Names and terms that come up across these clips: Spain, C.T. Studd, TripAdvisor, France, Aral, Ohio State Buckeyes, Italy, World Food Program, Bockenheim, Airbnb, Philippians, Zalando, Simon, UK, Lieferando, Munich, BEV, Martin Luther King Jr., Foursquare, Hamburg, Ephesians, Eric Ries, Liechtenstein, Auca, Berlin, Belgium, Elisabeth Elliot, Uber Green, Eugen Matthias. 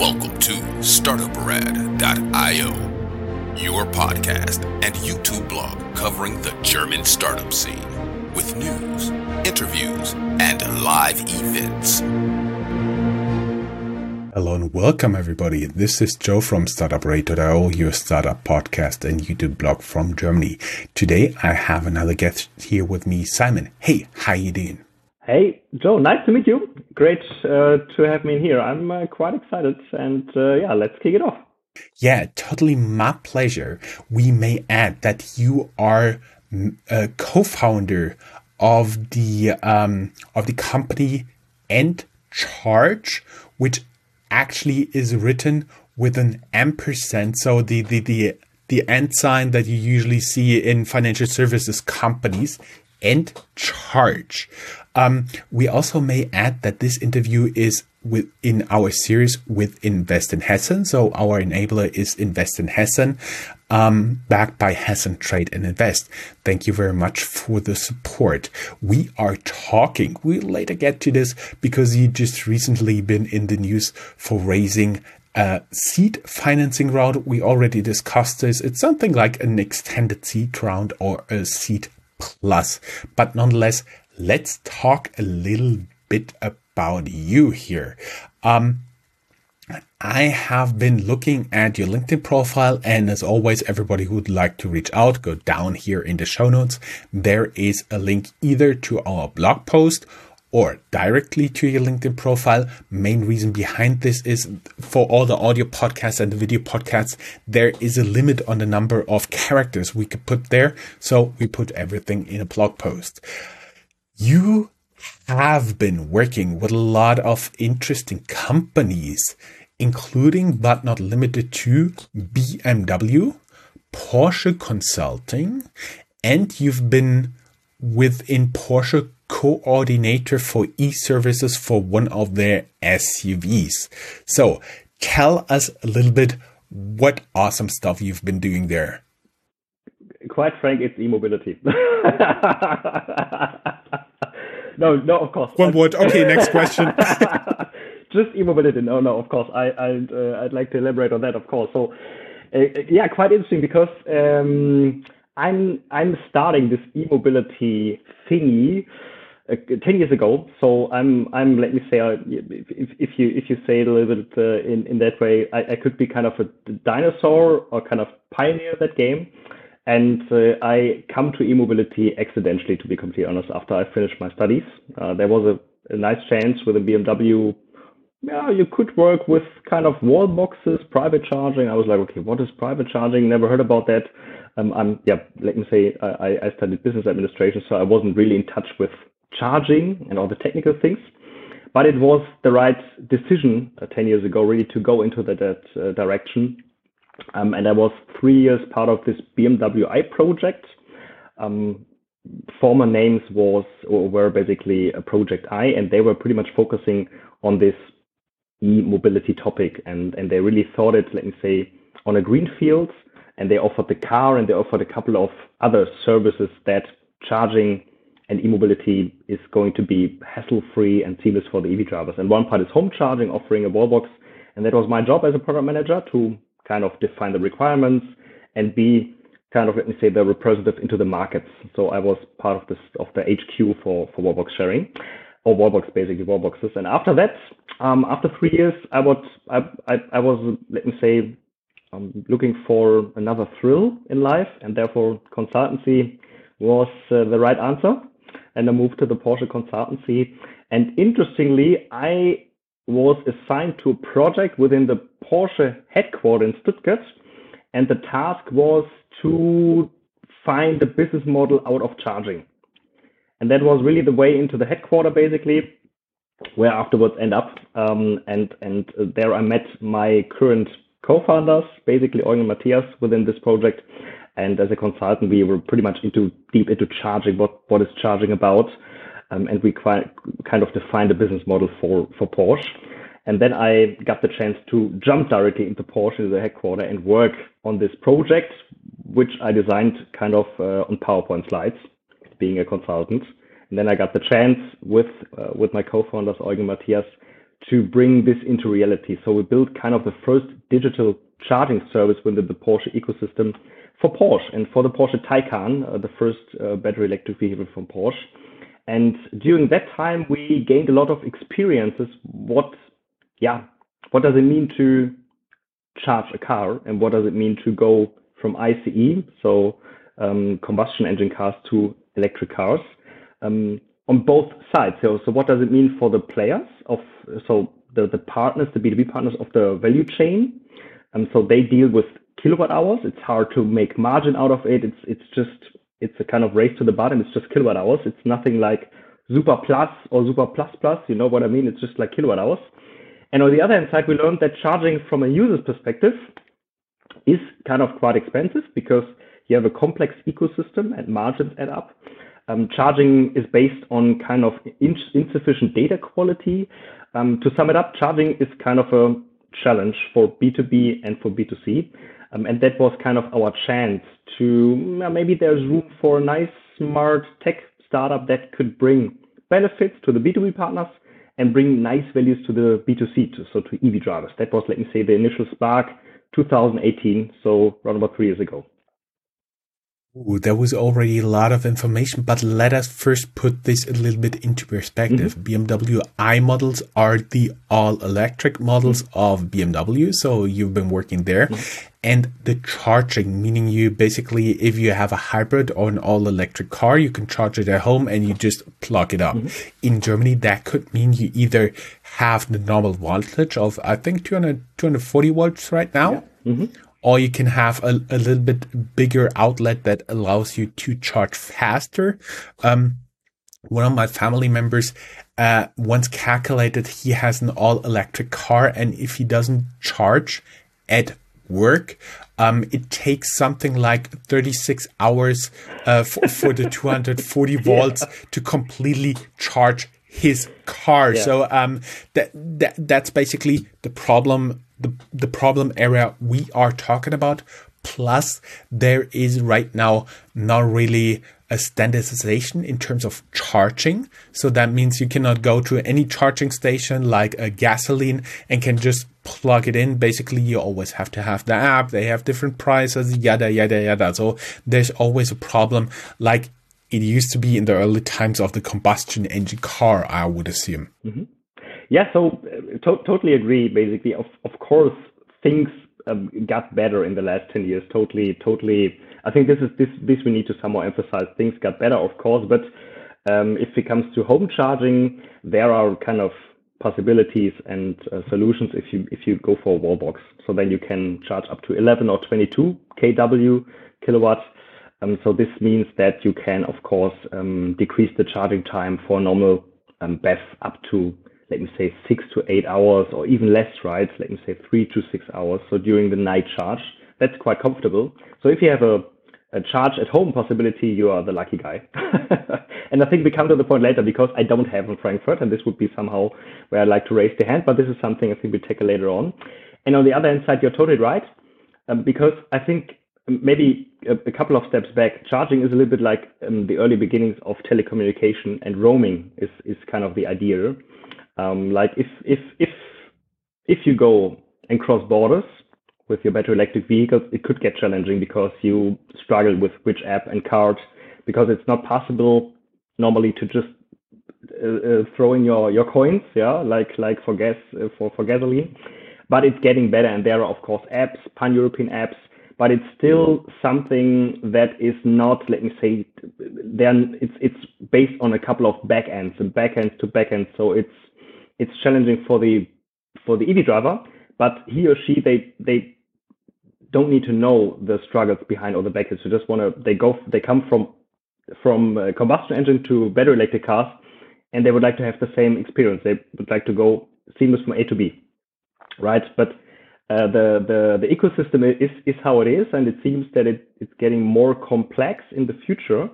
Welcome to StartupRad.io, your podcast and YouTube blog covering the German startup scene with news, interviews, and live events. Hello and welcome everybody. This is Joe from StartupRad.io, your startup podcast and YouTube blog from Germany. Today I have another guest here with me, Simon. Hey, how you doing? Hey, Joe, nice to meet you. Great to have me in here. I'm quite excited and let's kick it off. Yeah, totally my pleasure. We may add that you are a co-founder of the company End Charge, which actually is written with an ampersand. So the end sign that you usually see in financial services companies, End Charge. We also may add that this interview is within our series with Invest in Hessen. So our enabler is Invest in Hessen, backed by Hessen Trade and Invest. Thank you very much for the support. We are talking. We'll later get to this because you just recently been in the news for raising seed financing round. We already discussed this. It's something like an extended seed round or a seed plus, but nonetheless, let's talk a little bit about you here. I have been looking at your LinkedIn profile, and as always, everybody who would like to reach out, go down here in the show notes. There is a link either to our blog post or directly to your LinkedIn profile. Main reason behind this is for all the audio podcasts and the video podcasts, there is a limit on the number of characters we could put there. So we put everything in a blog post. You have been working with a lot of interesting companies, including but not limited to BMW, Porsche Consulting, and you've been within Porsche coordinator for e-services for one of their SUVs. So tell us a little bit what awesome stuff you've been doing there. Quite frank, it's e-mobility. No, of course. One word. Okay, next question. Just e-mobility. No, of course. I'd like to elaborate on that, of course. So, quite interesting because I'm starting this e-mobility thingy 10 years ago. So I'm let me say, if you say it a little bit in that way, I could be kind of a dinosaur or kind of pioneer that game. And I come to e-mobility accidentally, to be completely honest, after I finished my studies. There was a nice chance with a BMW. Yeah, you could work with kind of wall boxes, private charging. I was like, okay, what is private charging? Never heard about that. I studied business administration, so I wasn't really in touch with charging and all the technical things. But it was the right decision 10 years ago, really, to go into that direction. And I was 3 years part of this BMW i project. Former names were basically a Project I, and they were pretty much focusing on this e-mobility topic. And they really thought it, let me say, on a green field. And they offered the car, and they offered a couple of other services that charging and e-mobility is going to be hassle-free and seamless for the EV drivers. And one part is home charging, offering a wallbox. And that was my job as a product manager to kind of define the requirements and be kind of, let me say, the representative into the markets. So I was part of this, of the HQ for wallbox sharing, or wallbox, basically wallboxes. And after that, after 3 years, I was looking for another thrill in life, and therefore consultancy was the right answer. And I moved to the Porsche Consultancy. And interestingly, I was assigned to a project within the Porsche headquarters in Stuttgart, and the task was to find the business model out of charging. And that was really the way into the headquarters, basically, where I afterwards end up. And there I met my current co-founders, basically Eugen Matthias, within this project. And as a consultant, we were pretty much deep into charging, what is charging about. And we kind of defined a business model for Porsche. And then I got the chance to jump directly into Porsche, into the headquarters, and work on this project, which I designed kind of on PowerPoint slides, being a consultant. And then I got the chance with my co-founders, Eugen Matthias, to bring this into reality. So we built kind of the first digital charging service within the Porsche ecosystem for Porsche and for the Porsche Taycan, the first battery electric vehicle from Porsche. And during that time, we gained a lot of experiences. What does it mean to charge a car, and what does it mean to go from ICE, so combustion engine cars, to electric cars, on both sides. So what does it mean for the players the partners, the B2B partners of the value chain? So they deal with kilowatt hours. It's hard to make margin out of it. It's a kind of race to the bottom. It's just kilowatt hours. It's nothing like super plus or super plus plus. You know what I mean? It's just like kilowatt hours. And on the other hand side, we learned that charging from a user's perspective is kind of quite expensive because you have a complex ecosystem and margins add up. Charging is based on kind of insufficient data quality. To sum it up, charging is kind of a challenge for B2B and for B2C. And that was kind of our chance to maybe there's room for a nice, smart tech startup that could bring benefits to the B2B partners and bring nice values to the B2C, to EV drivers. That was, let me say, the initial spark, 2018, so around about 3 years ago. Ooh, there was already a lot of information, but let us first put this a little bit into perspective. Mm-hmm. BMW i models are the all-electric models mm-hmm. of BMW, so you've been working there. Mm-hmm. And the charging, meaning you basically, if you have a hybrid or an all-electric car, you can charge it at home and you just plug it up. Mm-hmm. In Germany, that could mean you either have the normal voltage of, I think, 240 volts right now, yeah. mm-hmm. or you can have a little bit bigger outlet that allows you to charge faster. One of my family members once calculated he has an all-electric car, and if he doesn't charge at work, it takes something like 36 hours for the 240 volts yeah. to completely charge his car. Yeah. So that's basically the problem, the problem area we are talking about. Plus, there is right now not really a standardization in terms of charging. So that means you cannot go to any charging station like a gasoline and can just plug it in. Basically, you always have to have the app. They have different prices, yada, yada, yada. So there's always a problem like it used to be in the early times of the combustion engine car, I would assume. Mm-hmm. Yeah, so totally agree, basically. Of course, things got better in the last 10 years. Totally. I think this we need to somehow emphasize. Things got better, of course, but if it comes to home charging, there are kind of possibilities and solutions if you go for a wall box. So then you can charge up to 11 or 22 kW kilowatts. So this means that you can, of course, decrease the charging time for a normal BEV up to, let me say, 6 to 8 hours or even less, right? Let me say 3 to 6 hours. So during the night charge, that's quite comfortable. So if you have a charge at home possibility, you are the lucky guy. And I think we come to the point later because I don't have in Frankfurt, and this would be somehow where I'd like to raise the hand, but this is something I think we'll tackle later on. And on the other hand side, you're totally right, because I think maybe a couple of steps back, charging is a little bit like the early beginnings of telecommunication, and roaming is kind of the idea. Like if you go and cross borders with your battery electric vehicles, it could get challenging because you struggle with which app and card, because it's not possible normally to just throw in your coins, yeah, like for gas for gasoline. But it's getting better, and there are of course apps, pan-European apps. But it's still something that is not, let me say, then it's based on a couple of backends and backends to backends. So it's challenging for the EV driver, but he or she they don't need to know the struggles behind all the backends. So just they come from combustion engine to battery electric cars, and they would like to have the same experience. They would like to go seamless from A to B, right? But the ecosystem is how it is, and it seems that it's getting more complex in the future.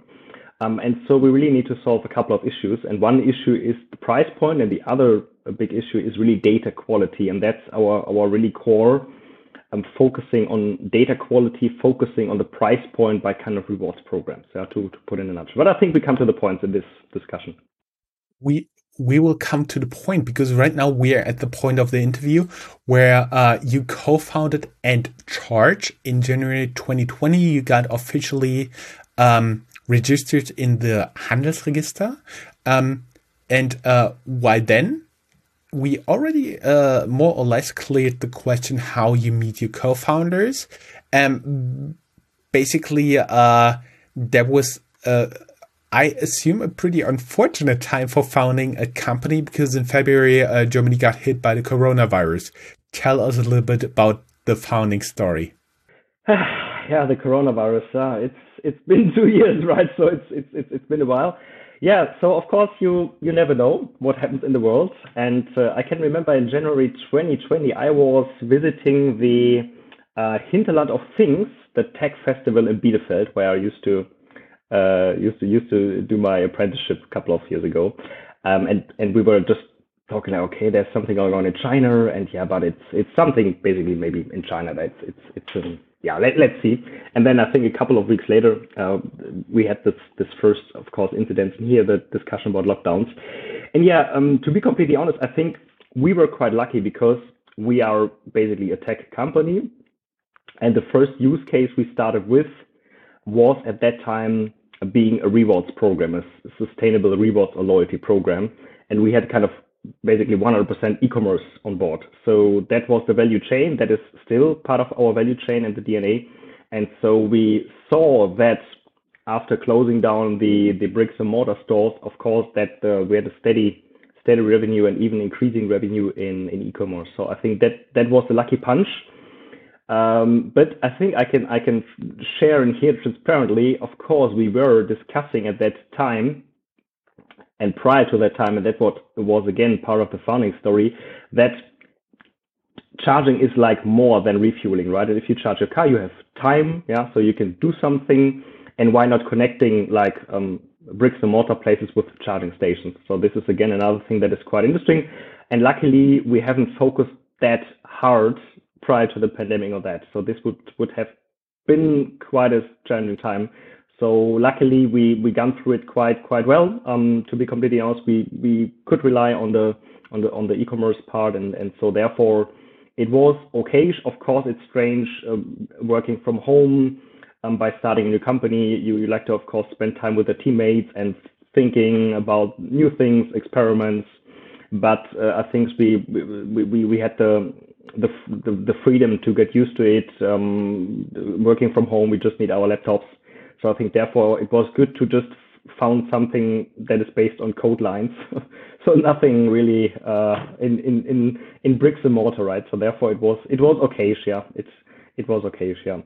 And so we really need to solve a couple of issues. And one issue is the price point, and the other big issue is really data quality. And that's our really core, focusing on data quality, focusing on the price point by kind of rewards programs, to put in a nutshell. But I think we come to the points in this discussion. We we will come to the point, because right now we are at the point of the interview where you co-founded End Charge in January 2020. You got officially registered in the Handelsregister. And why then? We already more or less cleared the question how you meet your co-founders. Basically, that was... I assume a pretty unfortunate time for founding a company, because in February, Germany got hit by the coronavirus. Tell us a little bit about the founding story. Yeah, the coronavirus. It's been 2 years, right? So it's been a while. Yeah. So of course, you never know what happens in the world. And I can remember in January 2020, I was visiting the Hinterland of Things, the tech festival in Bielefeld, where I used to do my apprenticeship a couple of years ago, and we were just talking like, okay, there's something going on in China, and yeah, but it's something basically maybe in China that it's yeah, let's see. And then I think a couple of weeks later, we had this first, of course, incident in here, the discussion about lockdowns, and yeah, to be completely honest, I think we were quite lucky because we are basically a tech company, and the first use case we started with was at that time being a rewards program, a sustainable rewards or loyalty program. And we had kind of basically 100% e-commerce on board. So that was the value chain. That is still part of our value chain and the DNA. And so we saw that after closing down the bricks and mortar stores, of course, that we had a steady revenue and even increasing revenue in e-commerce. So I think that was the lucky punch. But I think I can share in here transparently, of course, we were discussing at that time and prior to that time, and that what was again part of the founding story, that charging is like more than refueling, right? And if you charge your car, you have time, yeah, so you can do something, and why not connecting like bricks and mortar places with charging stations? So this is again another thing that is quite interesting, and luckily we haven't focused that hard prior to the pandemic or that. So this would have been quite a challenging time. So luckily we gone through it quite well. To be completely honest, we could rely on the e-commerce part, and so therefore it was okay. Of course, it's strange working from home. By starting a new company, you like to of course spend time with the teammates and thinking about new things, experiments. But I think we had the freedom to get used to it, working from home, we just need our laptops. So I think therefore it was good to just found something that is based on code lines. So nothing really in bricks and mortar, right? So therefore it was okay, yeah. It was okay, yeah.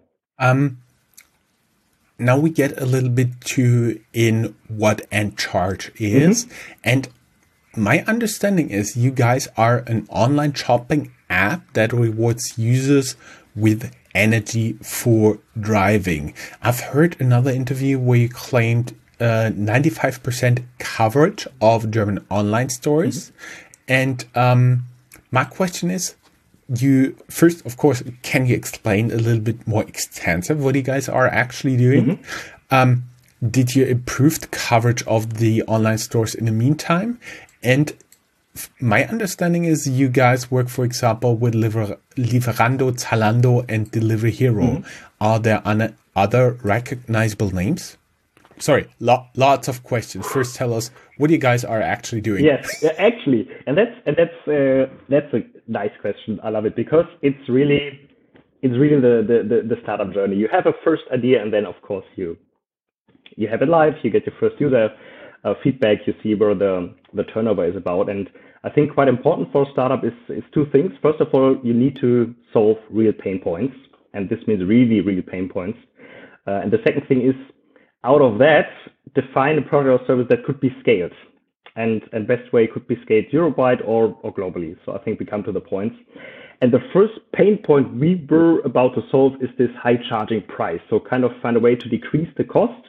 Now we get a little bit to in what End Charge is. Mm-hmm. And my understanding is you guys are an online shopping app that rewards users with energy for driving. I've heard another interview where you claimed 95% coverage of German online stores. Mm-hmm. And my question is, you first, of course, can you explain a little bit more extensive what you guys are actually doing? Mm-hmm. Did you improve the coverage of the online stores in the meantime? And my understanding is you guys work, for example, with Lieferando, Zalando, and Delivery Hero. Mm-hmm. Are there other recognizable names? Sorry, lots of questions. First, tell us what you guys are actually doing. Yes, actually, and that's a nice question. I love it because it's really the startup journey. You have a first idea, and then of course you have it live. You get your first user feedback. You see where the turnover is about. And I think quite important for a startup is two things. First of all, you need to solve real pain points. And this means really, real pain points. And the second thing is, out of that, define a product or service that could be scaled. And best way could be scaled Europe-wide or globally. So I think we come to the points. And the first pain point we were about to solve is this high charging price. So kind of find a way to decrease the cost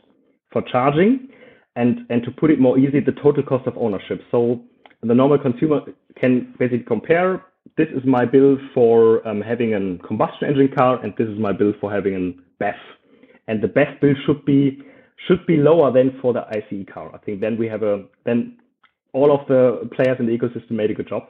for charging. And to put it more easy, the total cost of ownership. So the normal consumer can basically compare, this is my bill for having a combustion engine car, and this is my bill for having a BEV. And the BEV bill should be lower than for the ICE car. I think then all of the players in the ecosystem made a good job.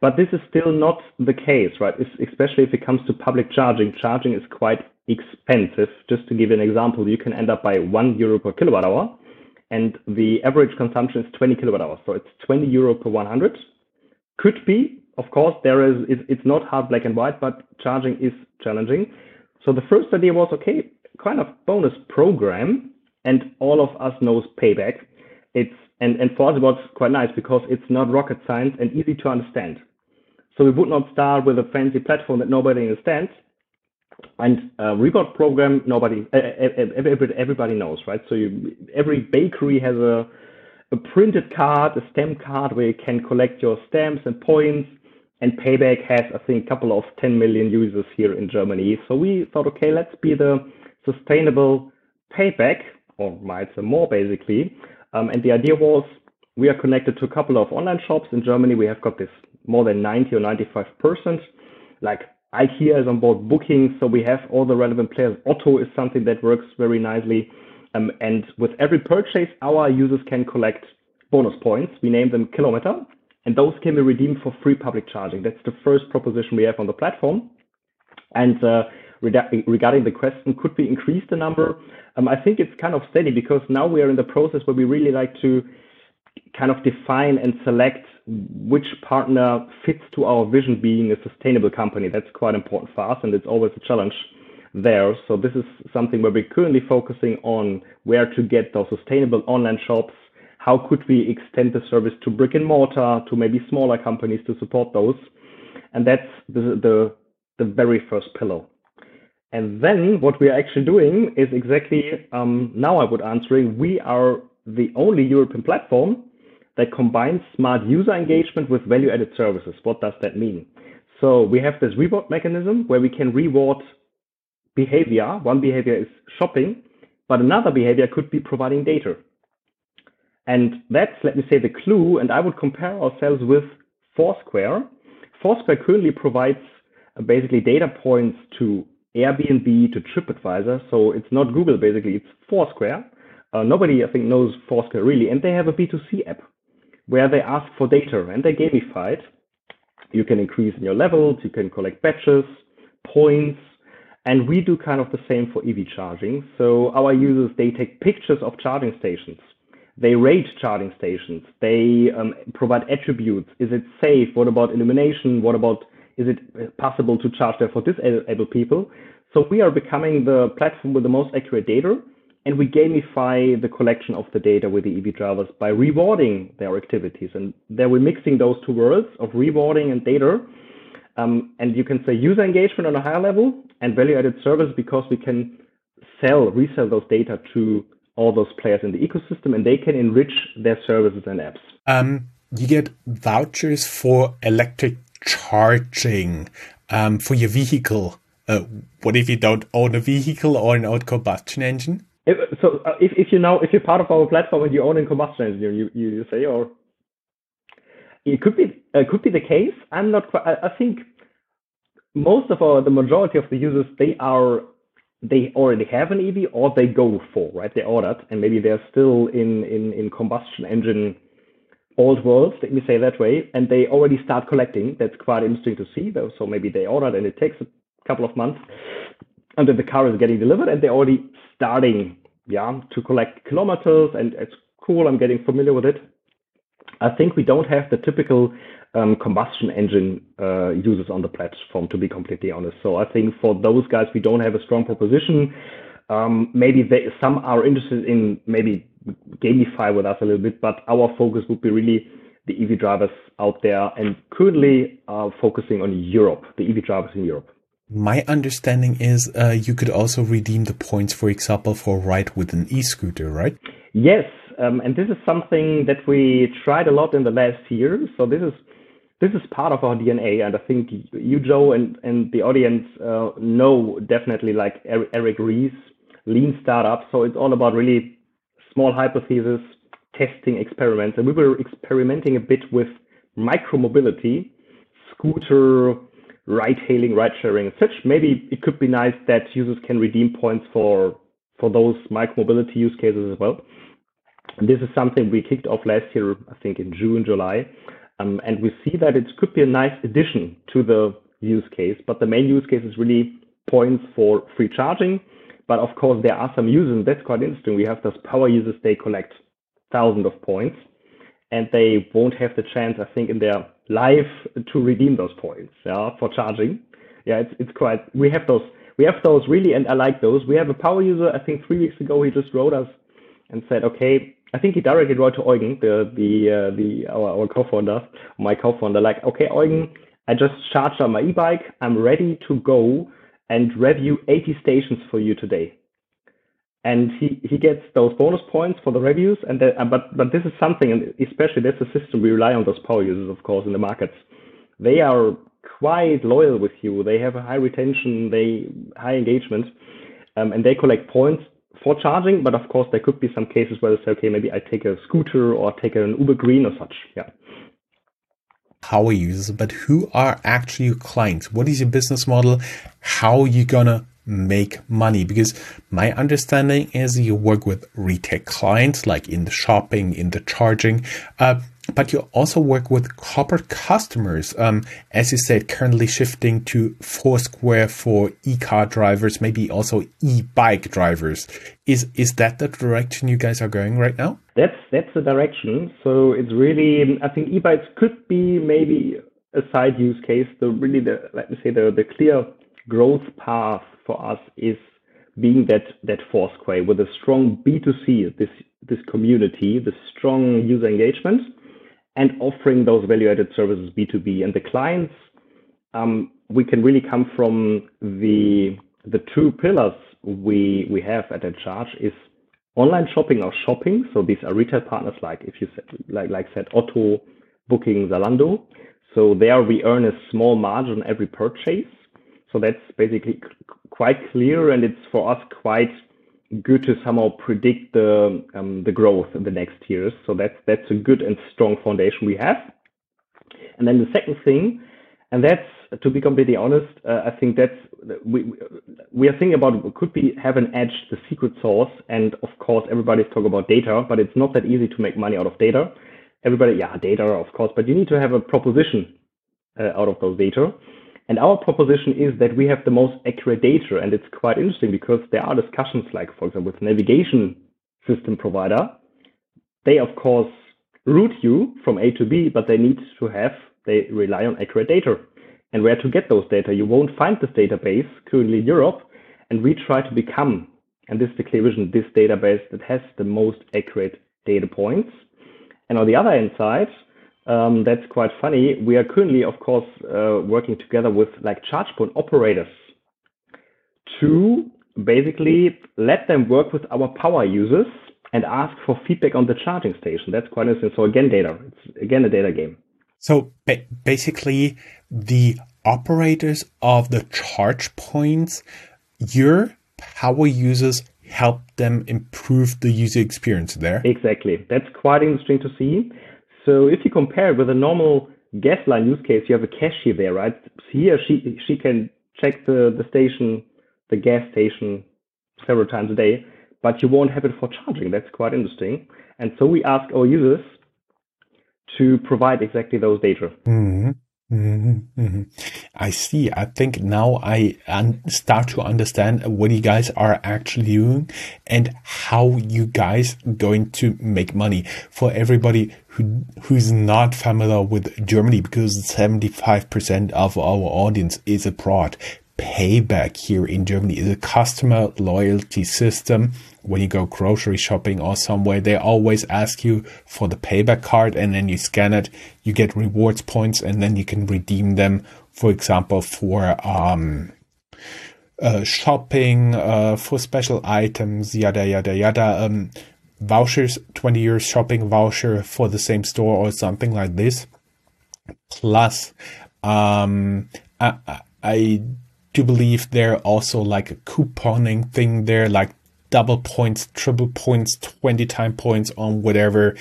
But this is still not the case, right? It's, especially if it comes to public charging. Charging is quite expensive. Just to give you an example, you can end up by €1 per kilowatt hour, and the average consumption is 20 kilowatt hours. So it's 20 euro per 100. Could be, of course, there is. It's not hard black and white, but charging is challenging. So the first idea was, okay, kind of bonus program, and all of us knows Payback. It's and for us it was quite nice because it's not rocket science and easy to understand. So we would not start with a fancy platform that nobody understands, and a reward program everybody knows, right? So every bakery has a printed card, a stamp card where you can collect your stamps and points. And Payback has, I think, a couple of 10 million users here in Germany. So we thought, okay, let's be the sustainable Payback, or might say more basically. And the idea was, we are connected to a couple of online shops in Germany. We have got this more than 90 or 95%. Like IKEA is on board Booking, so we have all the relevant players. Otto is something that works very nicely. And with every purchase, our users can collect bonus points. We name them kilometer. And those can be redeemed for free public charging. That's the first proposition we have on the platform. And regarding the question, could we increase the number? I think it's kind of steady because now we are in the process where we really like to kind of define and select which partner fits to our vision being a sustainable company. That's quite important for us, and it's always a challenge there. So this is something where we're currently focusing on where to get those sustainable online shops. How could we extend the service to brick and mortar, to maybe smaller companies to support those? And that's the very first pillar. And then what we are actually doing is exactly, now I would answer, we are the only European platform that combines smart user engagement with value-added services. What does that mean? So we have this reward mechanism where we can reward behavior. One behavior is shopping, but another behavior could be providing data. And that's, let me say, the clue. And I would compare ourselves with Foursquare. Foursquare currently provides basically data points to Airbnb, to TripAdvisor. So it's not Google, basically, it's Foursquare. Nobody, I think, knows Foursquare really. And they have a B2C app where they ask for data and they gamify it. You can increase in your levels, you can collect badges, points. And we do kind of the same for EV charging. So our users, they take pictures of charging stations. They rate charging stations. They provide attributes. Is it safe? What about illumination? What about, is it possible to charge there for disabled people? So we are becoming the platform with the most accurate data, and we gamify the collection of the data with the EV drivers by rewarding their activities. And there we're mixing those two worlds of rewarding and data. And you can say user engagement on a higher level and value-added service because we can resell those data to all those players in the ecosystem, and they can enrich their services and apps. You get vouchers for electric charging for your vehicle. What if you don't own a vehicle or an old combustion engine? If you're part of our platform and you own a combustion engine, you say, or it could be the case. I'm not quite. I think the majority of the users, they already have an EV, or they go for, right? They ordered, and maybe they're still in combustion engine old world, let me say that way, and they already start collecting. That's quite interesting to see, though. So maybe they ordered, and it takes a couple of months until the car is getting delivered, and they're already starting, to collect kilometers, and it's cool. I'm getting familiar with it. I think we don't have the typical combustion engine users on the platform, to be completely honest. So I think for those guys, we don't have a strong proposition. Maybe some are interested in maybe gamify with us a little bit, but our focus would be really the EV drivers out there, and currently focusing on Europe, the EV drivers in Europe. My understanding is you could also redeem the points, for example, for a ride with an e-scooter, right? Yes. And this is something that we tried a lot in the last year. So this is part of our DNA. And I think you, Joe, and the audience know definitely, like Eric Ries, lean startup. So it's all about really small hypotheses, testing experiments. And we were experimenting a bit with micromobility, scooter, ride-hailing, ride-sharing, and such. Maybe it could be nice that users can redeem points for those micromobility use cases as well. And this is something we kicked off last year, I think in June, July. And we see that it could be a nice addition to the use case, but the main use case is really points for free charging. But of course, there are some users, and that's quite interesting. We have those power users, they collect thousands of points, and they won't have the chance, I think, in their life to redeem those points for charging. Yeah, it's quite, we have those really, and I like those. We have a power user, I think 3 weeks ago, he just wrote us and said, okay, I think he directly wrote to Eugen, our co-founder, my co-founder, like, okay, Eugen, I just charged on my e-bike. I'm ready to go and review 80 stations for you today. And he gets those bonus points for the reviews. And that, but this is something, and especially that's a system we rely on those power users, of course, in the markets. They are quite loyal with you. They have a high retention, high engagement, and they collect points for charging, but of course there could be some cases where they say, okay, maybe I take a scooter or take an Uber Green or such. Yeah. Power users, but who are actually your clients? What is your business model? How are you gonna make money? Because my understanding is you work with retail clients, like in the shopping, in the charging, but you also work with corporate customers, as you said, currently shifting to Foursquare for e-car drivers, maybe also e-bike drivers. Is that the direction you guys are going right now? That's the direction. So it's really, I think e-bikes could be maybe a side use case. The clear growth path for us is being that Foursquare with a strong B2C, this community, the strong user engagement, and offering those value-added services B2B. And the clients, we can really come from the two pillars we have at End Charge is online shopping or shopping. So these are retail partners like Otto, Booking, Zalando. So there we earn a small margin every purchase. So that's basically quite clear, and it's for us quite good to somehow predict the growth in the next years. So that's a good and strong foundation we have. And then the second thing, and that's, to be completely honest, I think that's we are thinking about could have an edge, the secret sauce. And of course, everybody's talking about data, but it's not that easy to make money out of data. Data, of course, but you need to have a proposition out of those data. And our proposition is that we have the most accurate data, and it's quite interesting because there are discussions like, for example, with navigation system provider. They, of course, route you from A to B, but they rely on accurate data. And where to get those data? You won't find this database currently in Europe, and we try to become, and this is the clear vision, this database that has the most accurate data points. And on the other hand side, that's quite funny. We are currently, of course, working together with charge point operators to basically let them work with our power users and ask for feedback on the charging station. That's quite interesting. So again, data. It's again a data game. So basically, the operators of the charge points, your power users help them improve the user experience there. Exactly. That's quite interesting to see. So if you compare it with a normal gas line use case, you have a cashier there, right? He or she can check the gas station several times a day, but you won't have it for charging. That's quite interesting. And so we ask our users to provide exactly those data. Mm-hmm. Mm-hmm. Mm-hmm. I see. I think now I start to understand what you guys are actually doing and how you guys are going to make money. For everybody who's not familiar with Germany, because 75% of our audience is abroad, Payback here in Germany is a customer loyalty system. When you go grocery shopping or somewhere, they always ask you for the Payback card, and then you scan it, you get rewards points, and then you can redeem them, for example, for shopping, for special items, yada, yada, yada. Vouchers, 20 euros shopping voucher for the same store or something like this. Plus, I do believe there are also like a couponing thing there, like double points, triple points, 20 time points on whatever.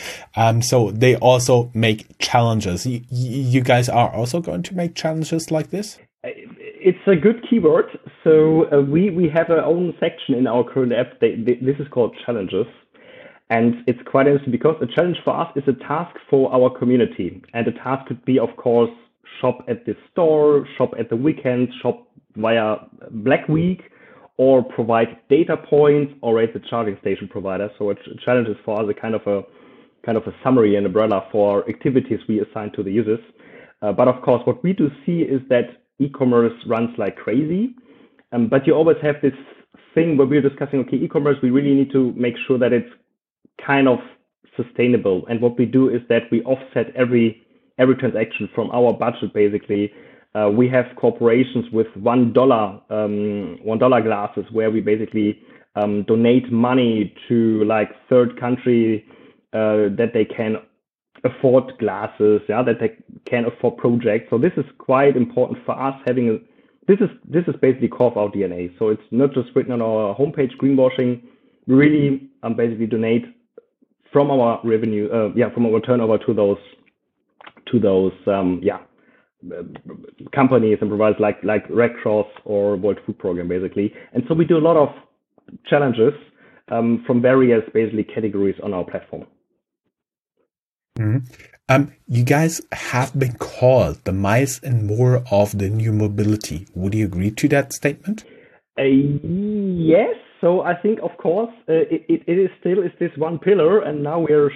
So they also make challenges. You guys are also going to make challenges like this? It's a good keyword. So we have our own section in our current app. This is called challenges. And it's quite interesting because a challenge for us is a task for our community. And the task could be, of course, shop at the store, shop at the weekend, shop via Black Week, or provide data points or raise the charging station provider. So it challenges for us a kind of a summary and umbrella for activities we assign to the users. But of course, what we do see is that e-commerce runs like crazy. But you always have this thing where we're discussing, okay, e-commerce, we really need to make sure that it's kind of sustainable. And what we do is that we offset every transaction from our budget, basically. We have corporations with $1 glasses where we basically donate money to like third country that they can afford glasses, yeah, that they can afford projects. So this is quite important for us. This is basically core of our DNA. So it's not just written on our homepage, greenwashing. We really basically donate from our revenue, from our turnover to those companies and providers like Red Cross or World Food Program, basically. And so we do a lot of challenges from various basically categories on our platform. Mm-hmm. You guys have been called the Miles and More of the new mobility. Would you agree to that statement? Yes. So I think, of course, it is still this one pillar, and now we're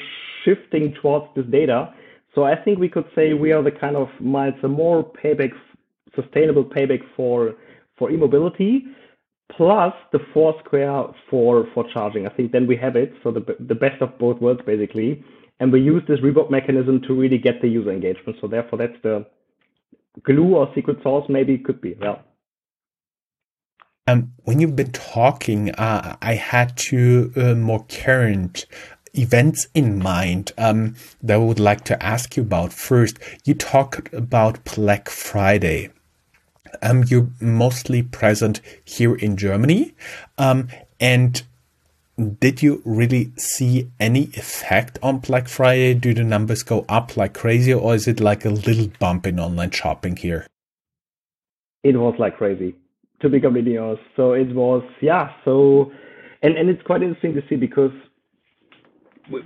shifting towards this data. So I think we could say we are the kind of Miles and More payback, sustainable payback for e-mobility, plus the Foursquare for charging. I think then we have it. So the best of both worlds, basically. And we use this reward mechanism to really get the user engagement. So therefore, that's the glue or secret sauce, maybe it could be. Yeah. When you've been talking, I had two more current events in mind that I would like to ask you about. First, you talked about Black Friday. You're mostly present here in Germany. And did you really see any effect on Black Friday? Do the numbers go up like crazy, or is it like a little bump in online shopping here? It was like crazy, to be completely honest. So it was, yeah. So, and it's quite interesting to see because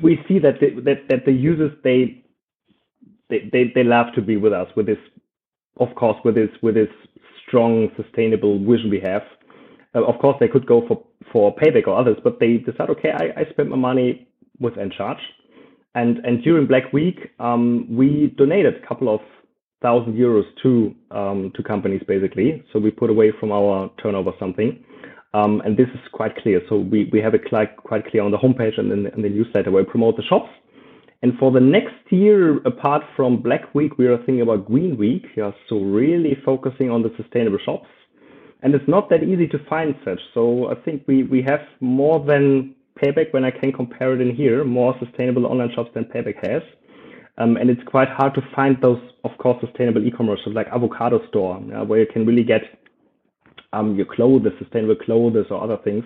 we see that the users, they love to be with us with this, of course, with this strong, sustainable vision we have. Of course, they could go for Payback or others, but they decide, okay, I spent my money with End Charge. And during Black Week, we donated a couple of €1,000 to companies, basically. So we put away from our turnover something. And this is quite clear. So we have it quite clear on the homepage and in the newsletter where we promote the shops. And for the next year, apart from Black Week, we are thinking about Green Week. Yeah, so really focusing on the sustainable shops. And it's not that easy to find such. So I think we have more than Payback, when I can compare it in here, more sustainable online shops than Payback has. And it's quite hard to find those, of course, sustainable e-commerce, so like Avocado Store, where you can really get your clothes, sustainable clothes or other things.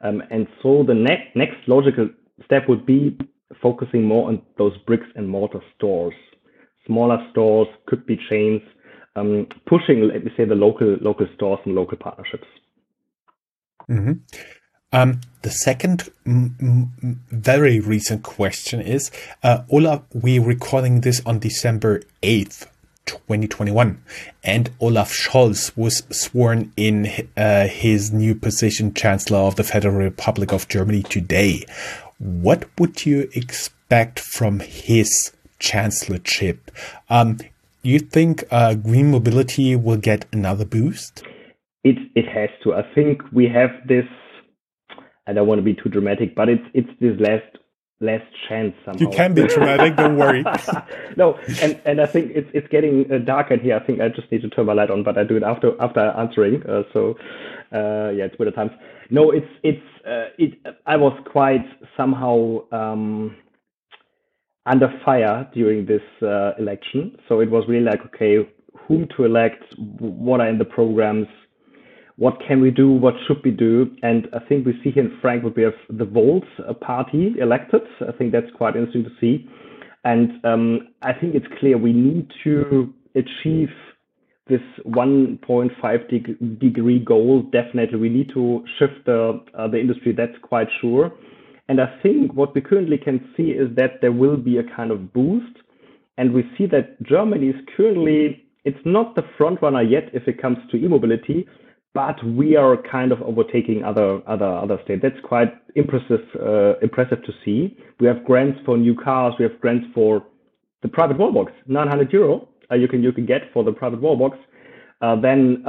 And so the next logical step would be focusing more on those bricks and mortar stores, smaller stores, could be chains, pushing, let me say, the local stores and local partnerships. Mm-hmm. The second very recent question is, Olaf, we're recording this on December 8th, 2021, and Olaf Scholz was sworn in his new position, Chancellor of the Federal Republic of Germany today. What would you expect from his chancellorship? You think green mobility will get another boost? It has to. I think we have this. I don't want to be too dramatic, but it's this last chance somehow. You can be dramatic, don't worry. No, and I think it's getting dark in here. I think I just need to turn my light on, but I do it after answering. It's winter times. No, I was quite somehow under fire during this election, so it was really like, okay, whom to elect? What are in the programs? What can we do? What should we do? And I think we see here in Frankfurt, we have the Volt party elected. I think that's quite interesting to see. And I think it's clear we need to achieve this 1.5 degree goal. Definitely, we need to shift the industry. That's quite sure. And I think what we currently can see is that there will be a kind of boost. And we see that Germany is currently, it's not the front runner yet if it comes to e-mobility, but we are kind of overtaking other states. That's quite impressive to see. We have grants for new cars. We have grants for the private wall box, 900 euro you can get for the private wall box. Then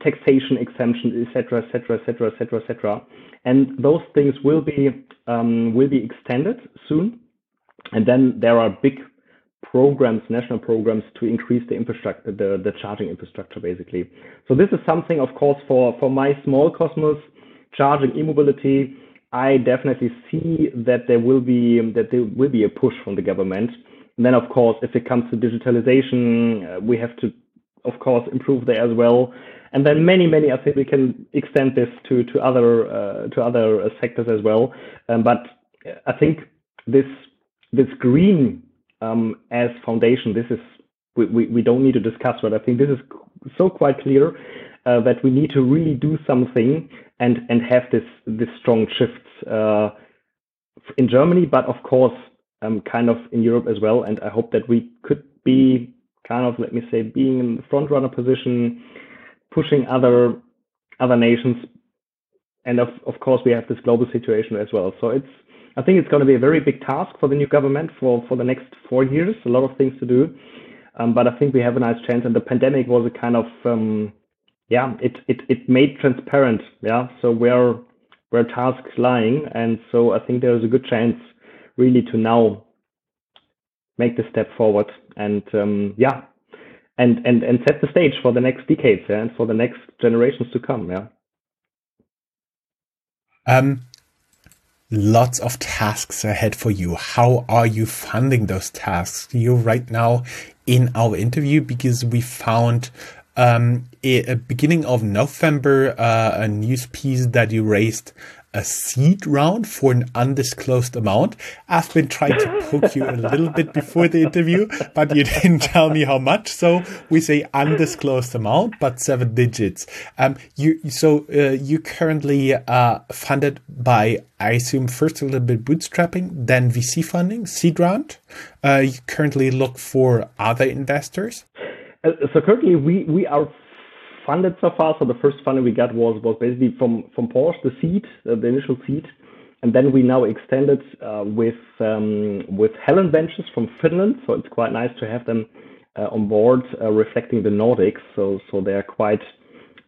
taxation exemption, etc. And those things will be extended soon. And then there are big programs, national programs, to increase the infrastructure, the charging infrastructure, basically. So this is something, of course, for my small cosmos, charging e-mobility, I definitely see that there will be a push from the government. And then, of course, if it comes to digitalization, we have to, of course, improve there as well. And then many, I think we can extend this to other sectors as well. But I think this green as foundation, this is, we don't need to discuss, but I think this is so quite clear that we need to really do something and have this strong shift in Germany, but of course, kind of in Europe as well. And I hope that we could be kind of, let me say, being in the front runner position, pushing other nations. And of course, we have this global situation as well. So it's, I think it's going to be a very big task for the new government for the next 4 years, a lot of things to do. But I think we have a nice chance. And the pandemic was a kind of, it made transparent. Yeah. So where tasks lying. And so I think there's a good chance really to now make the step forward and set the stage for the next decades, yeah, and for the next generations to come. Yeah. Lots of tasks ahead for you. How are you funding those tasks? You're right now in our interview because we found beginning of November a news piece that you raised a seed round for an undisclosed amount. I've been trying to poke you a little bit before the interview, but you didn't tell me how much. So we say undisclosed amount, but 7 digits. You currently funded by, I assume, first a little bit bootstrapping, then VC funding, seed round. You currently look for other investors. So currently we are funded so far. So the first funding we got was basically from Porsche, the seed, the initial seed, and then we now extended with Helen Ventures from Finland. So it's quite nice to have them on board, reflecting the Nordics. So they are quite,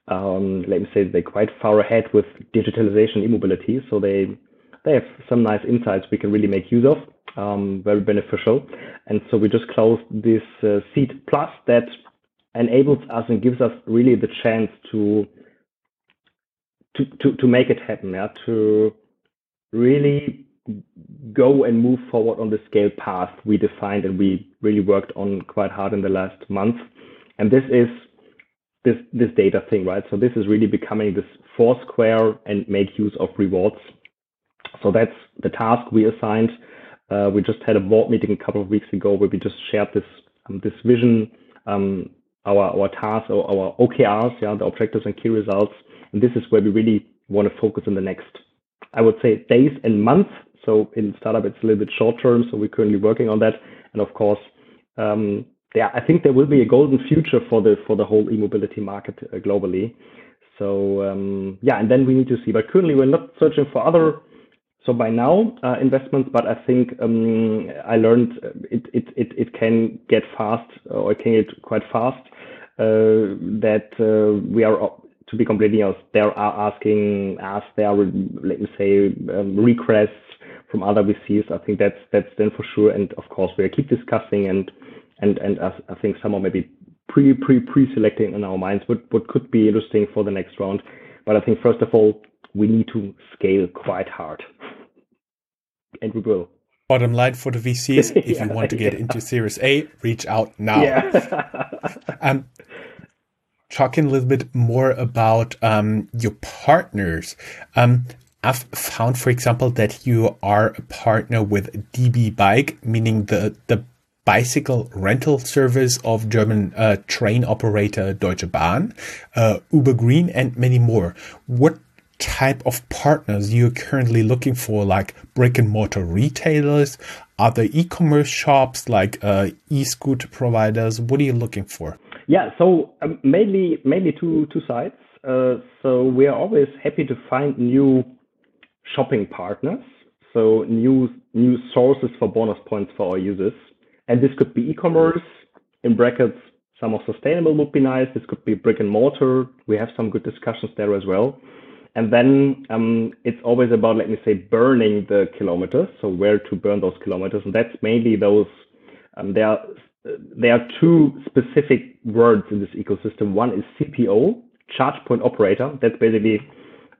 let me say, they're quite far ahead with digitalization, e-mobility. So they have some nice insights we can really make use of, very beneficial. And so we just closed this seed plus that enables us and gives us really the chance to make it happen, yeah? To really go and move forward on the scale path we defined and we really worked on quite hard in the last month. And this is this data thing, right? So this is really becoming this Foursquare and make use of rewards. So that's the task we assigned. We just had a board meeting a couple of weeks ago where we just shared this vision, our tasks or our OKRs, yeah, the objectives and key results. And this is where we really want to focus in the next, I would say, days and months. So in startup, it's a little bit short term. So we're currently working on that. And of course, I think there will be a golden future for the whole e-mobility market globally. So and then we need to see. But currently, we're not searching for other. So by now, investments, but I think I learned it can get fast, or it can get quite fast, that we are, to be completely honest, there are requests from other VCs. I think that's then for sure. And of course, we'll keep discussing and I think some are maybe pre-selecting in our minds what could be interesting for the next round. But I think first of all, we need to scale quite hard. And we will. Bottom line for the VCs, if you want to get into Series A, reach out now. Yeah. Talking a little bit more about your partners. I've found, for example, that you are a partner with DB Bike, meaning the bicycle rental service of German train operator Deutsche Bahn, Uber Green, and many more. What type of partners you're currently looking for, like brick and mortar retailers, other e-commerce shops, like e-scooter providers? What are you looking for? Yeah, so mainly two sides. So we are always happy to find new shopping partners, so new sources for bonus points for our users. And this could be e-commerce, in brackets, some of sustainable would be nice. This could be brick and mortar. We have some good discussions there as well. And then it's always about, let me say, burning the kilometers. So where to burn those kilometers. And that's mainly those, there are two specific words in this ecosystem. One is CPO, charge point operator. That's basically,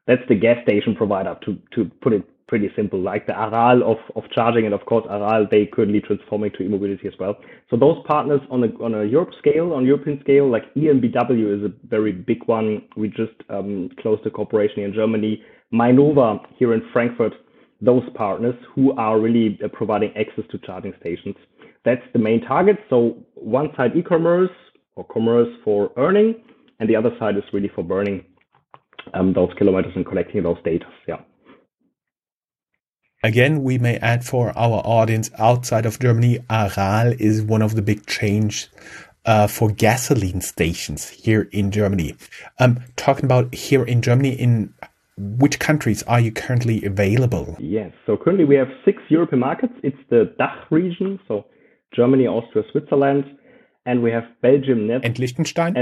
that's the gas station provider, to put it pretty simple, like the Aral of charging. And of course, Aral, they currently transforming to e-mobility as well. So those partners on a European scale, like EMBW is a very big one. We just closed a cooperation in Germany. Minova here in Frankfurt, those partners who are really providing access to charging stations. That's the main target. So one side e-commerce or commerce for earning, and the other side is really for burning those kilometers and collecting those data. Yeah. Again, we may add for our audience outside of Germany, Aral is one of the big change for gasoline stations here in Germany. Talking about here in Germany, in which countries are you currently available? Yes, so currently we have 6 European markets. It's the DACH region, so Germany, Austria, Switzerland, and we have Belgium, Netherlands, and Liechtenstein.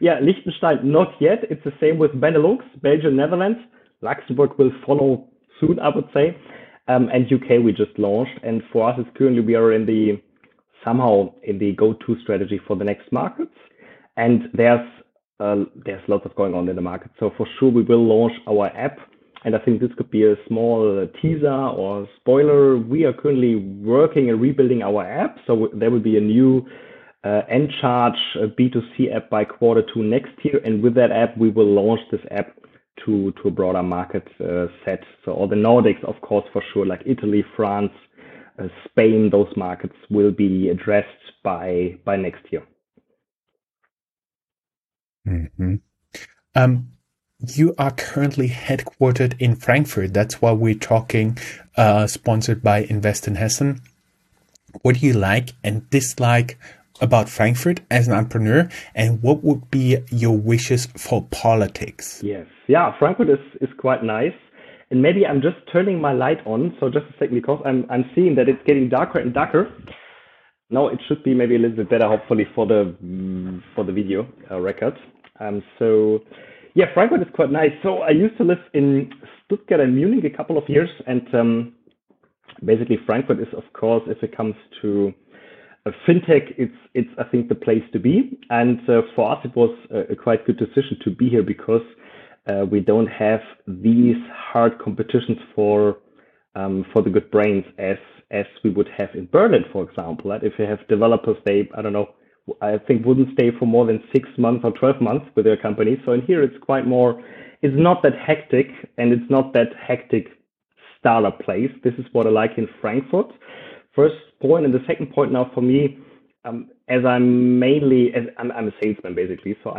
Yeah, Liechtenstein not yet. It's the same with Benelux, Belgium, Netherlands. Luxembourg will follow soon, I would say, and UK we just launched, and for us it's currently we are in the go-to strategy for the next markets, and there's lots of going on in the market. So for sure we will launch our app, and I think this could be a small teaser or spoiler. We are currently working and rebuilding our app, so there will be a new End Charge B2C app by Q2 next year, and with that app we will launch this app to a broader market set. So all the Nordics, of course, for sure, like Italy, France, Spain, those markets will be addressed by next year. Mm-hmm. You are currently headquartered in Frankfurt. That's why we're talking, sponsored by Invest in Hessen. What do you like and dislike about Frankfurt as an entrepreneur, and what would be your wishes for politics? Yes, yeah, Frankfurt is quite nice, and maybe I'm just turning my light on, so just a second, because I'm seeing that it's getting darker and darker. Now it should be maybe a little bit better, hopefully, for the video record. So yeah, Frankfurt is quite nice. So I used to live in Stuttgart and Munich a couple of years, and basically Frankfurt is, of course, if it comes to fintech, it's I think the place to be, and for us it was a quite good decision to be here, because we don't have these hard competitions for the good brains as we would have in Berlin, for example. Right? If you have developers, they I think wouldn't stay for more than 6 months or 12 months with their company. So in here it's quite more. It's not that hectic, and it's not that hectic startup place. This is what I like in Frankfurt. First point, and the second point now for me, I'm a salesman basically, so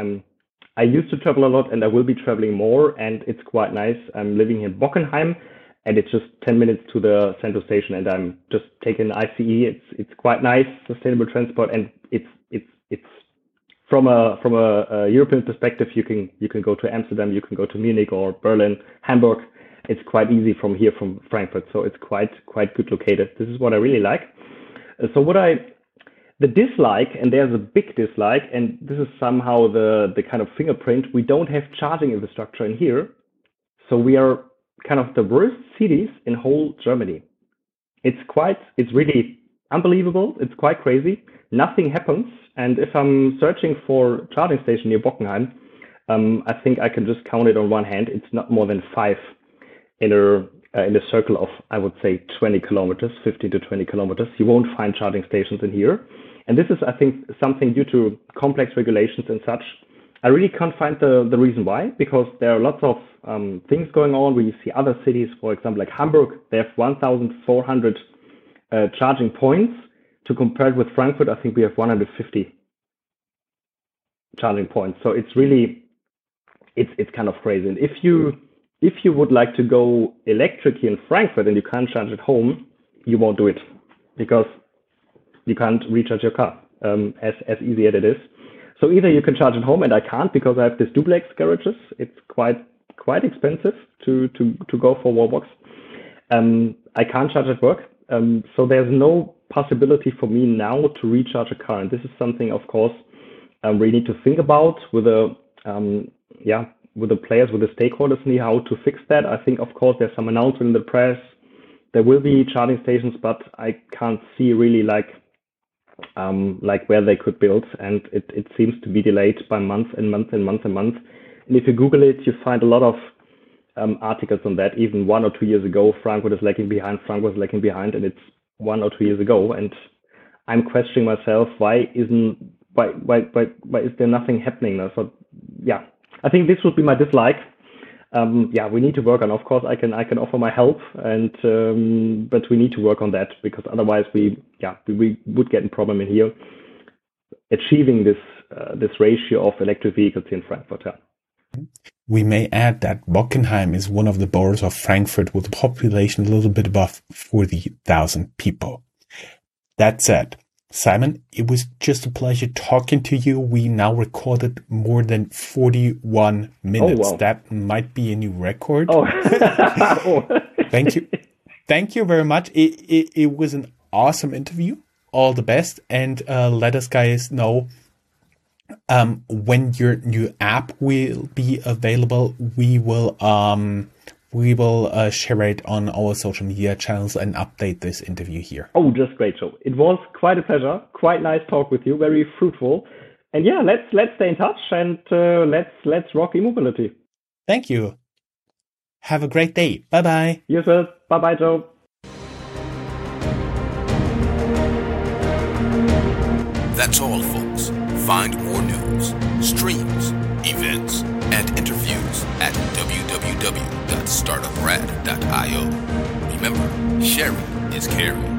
I used to travel a lot, and I will be traveling more, and it's quite nice. I'm living in Bockenheim, and it's just 10 minutes to the central station, and I'm just taking ICE. It's quite nice, sustainable transport, and it's from a European perspective, you can go to Amsterdam, you can go to Munich or Berlin, Hamburg. It's quite easy from here, from Frankfurt, so it's quite good located. This is what I really like. So the dislike, and there's a big dislike, and this is somehow the kind of fingerprint. We don't have charging infrastructure in here, so we are kind of the worst cities in whole Germany. It's really unbelievable. It's quite crazy. Nothing happens, and if I'm searching for a charging station near Bockenheim, I think I can just count it on one hand. It's not more than 5. In a circle of, I would say, 20 kilometers, 15 to 20 kilometers, you won't find charging stations in here. And this is, I think, something due to complex regulations and such. I really can't find the reason why, because there are lots of things going on. We see other cities, for example, like Hamburg, they have 1,400 charging points. To compare it with Frankfurt, I think we have 150 charging points. So it's really it's kind of crazy. And if you would like to go electric here in Frankfurt and you can't charge at home, you won't do it because you can't recharge your car as easy as it is. So either you can charge at home, and I can't because I have these duplex garages. It's quite expensive to go for wallbox. I can't charge at work. So there's no possibility for me now to recharge a car. And this is something, of course, we need to think about with the with the players, with the stakeholders, and how to fix that. I think, of course, there's some announcement in the press. There will be charging stations, but I can't see really like where they could build, and it seems to be delayed by months and months and months and months. And if you Google it, you find a lot of articles on that. Even 1 or 2 years ago, Frankfurt is lagging behind, and it's 1 or 2 years ago. And I'm questioning myself, why is there nothing happening now? So yeah, I think this would be my dislike. We need to work on. Of course, I can offer my help, and but we need to work on that because otherwise we would get a problem in here achieving this ratio of electric vehicles in Frankfurt. Yeah. We may add that Bockenheim is one of the boroughs of Frankfurt with a population a little bit above 40,000 people. That said, Simon, it was just a pleasure talking to you. We now recorded more than 41 minutes. Oh, wow. That might be a new record. Oh. Oh. Thank you very much. It was an awesome interview. All the best, and let us guys know when your new app will be available. We will share it on our social media channels and update this interview here. Oh, just great, Joe. It was quite a pleasure. Quite nice talk with you. Very fruitful. And yeah, let's stay in touch and let's rock e-mobility. Thank you. Have a great day. Bye-bye. You as well. Bye-bye, Joe. That's all, folks. Find more news, streams, events, and interviews at www.startuprad.io. Remember, sharing is caring.